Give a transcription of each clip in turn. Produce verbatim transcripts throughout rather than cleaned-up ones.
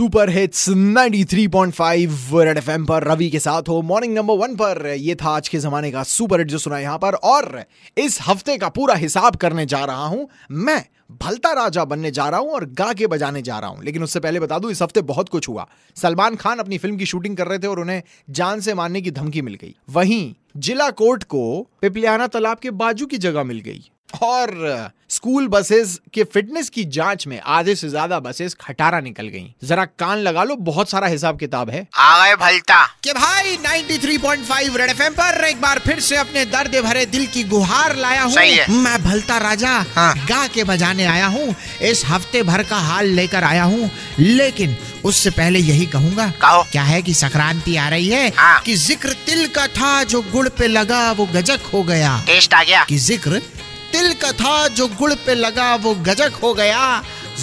Super hits ninety three point five red FM पर रवि के साथ हो मॉर्निंग नंबर वन पर। ये था आज के जमाने का सुपर हिट जो सुना यहाँ पर, और इस हफ्ते का पूरा हिसाब करने जा रहा हूँ मैं। भलता राजा बनने जा रहा हूं और गा के बजाने जा रहा हूं, लेकिन उससे पहले बता दूं इस हफ्ते बहुत कुछ हुआ। सलमान खान अपनी फिल्म की शूटिंग कर रहे थे और उन्हें जान से मारने की धमकी मिल गई। वहीं जिला कोर्ट को पिपलियाना तालाब के बाजू की जगह मिल गई। और स्कूल बसेस के फिटनेस की जांच में आधे से ज्यादा बसेस खटारा निकल गई। जरा कान लगा लो, बहुत सारा हिसाब किताब है। आए भलता के भाई ninety three point five red FM पर एक बार फिर से अपने दर्द भरे दिल की गुहार लाया हूँ। मैं भलता राजा हाँ। गा के बजाने आया हूँ, इस हफ्ते भर का हाल लेकर आया हूँ। लेकिन उससे पहले यही कहूँगा, क्या है कि संक्रांति आ रही है हाँ। कि जिक्र तिल का था जो गुड़ पे लगा वो गजक हो गया। टेस्ट आ गया। कि जिक्र तिल का था जो गुड़ पे लगा वो गजक हो गया।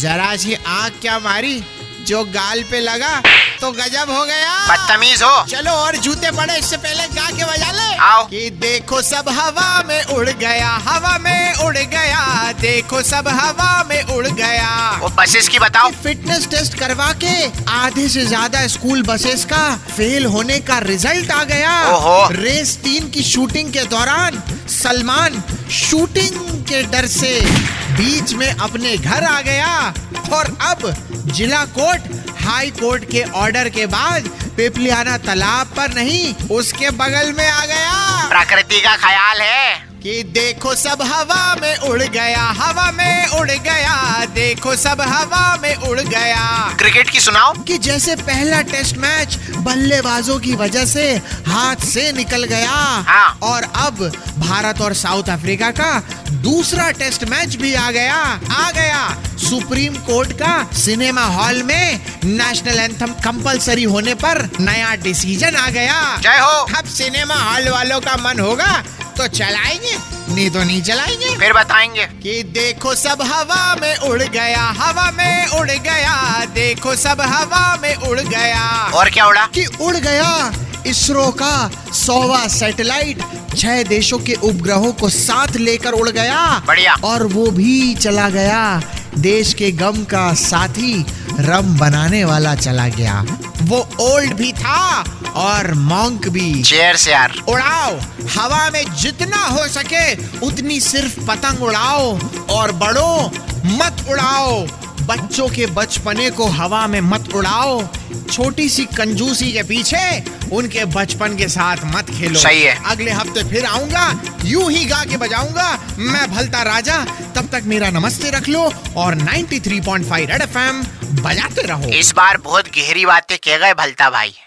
जरा सी आँख क्या मारी जो गाल पे लगा तो गजब हो गया। बदतमीज हो। चलो और जूते पड़े इससे पहले गा के बजा ले। आओ। कि देखो सब हवा में उड़ गया, हवा में उड़ गया, देखो सब हवा में उड़ गया। वो बसेस की बताओ। फिटनेस टेस्ट करवा के आधे से ज्यादा स्कूल बसेस का फेल होने का रिजल्ट आ गया। ओहो। रेस तीन की शूटिंग के दौरान सलमान शूटिंग के डर से बीच में अपने घर आ गया और अब जिला कोर्ट हाई कोर्ट के ऑर्डर के बाद पिपलियाना तालाब पर नहीं उसके बगल में आ गया। प्रकृति का ख्याल है। कि देखो सब हवा में उड़ गया, हवा में उड़ गया, देखो सब हवा में उड़ गया। क्रिकेट की सुनाओ। कि जैसे पहला टेस्ट मैच बल्लेबाजों की वजह से हाथ से निकल गया हाँ। और अब भारत और साउथ अफ्रीका का दूसरा टेस्ट मैच भी आ गया आ गया। सुप्रीम कोर्ट का सिनेमा हॉल में नेशनल एंथम कंपलसरी होने पर नया डिसीजन आ गया। जय हो। अब सिनेमा हॉल वालों का मन होगा तो चलाएंगे, नहीं तो नहीं चलाएंगे। फिर बताएंगे। कि देखो सब हवा में उड़ गया, हवा में उड़ गया, देखो सब हवा में उड़ गया। और क्या उड़ा? कि उड़ गया इसरो का सौवा सैटेलाइट। छह देशों के उपग्रहों को साथ लेकर उड़ गया। बढ़िया। और वो भी चला गया, देश के गम का साथी रम बनाने वाला चला गया। वो ओल्ड भी था और मॉन्क भी। चेयर्स यार। उड़ाओ हवा में जितना हो सके उतनी सिर्फ पतंग उड़ाओ और बड़ों मत उड़ाओ। बच्चों के बचपने को हवा में मत उड़ाओ। छोटी सी कंजूसी के पीछे उनके बचपन के साथ मत खेलो। सही है। अगले हफ्ते फिर आऊंगा, यूं ही गा के बजाऊंगा मैं भलता राजा। तब तक मेरा नमस्ते रख लो और ninety three point five red FM बजाते रहो। इस बार बहुत गहरी बातें कह गए भलता भाई।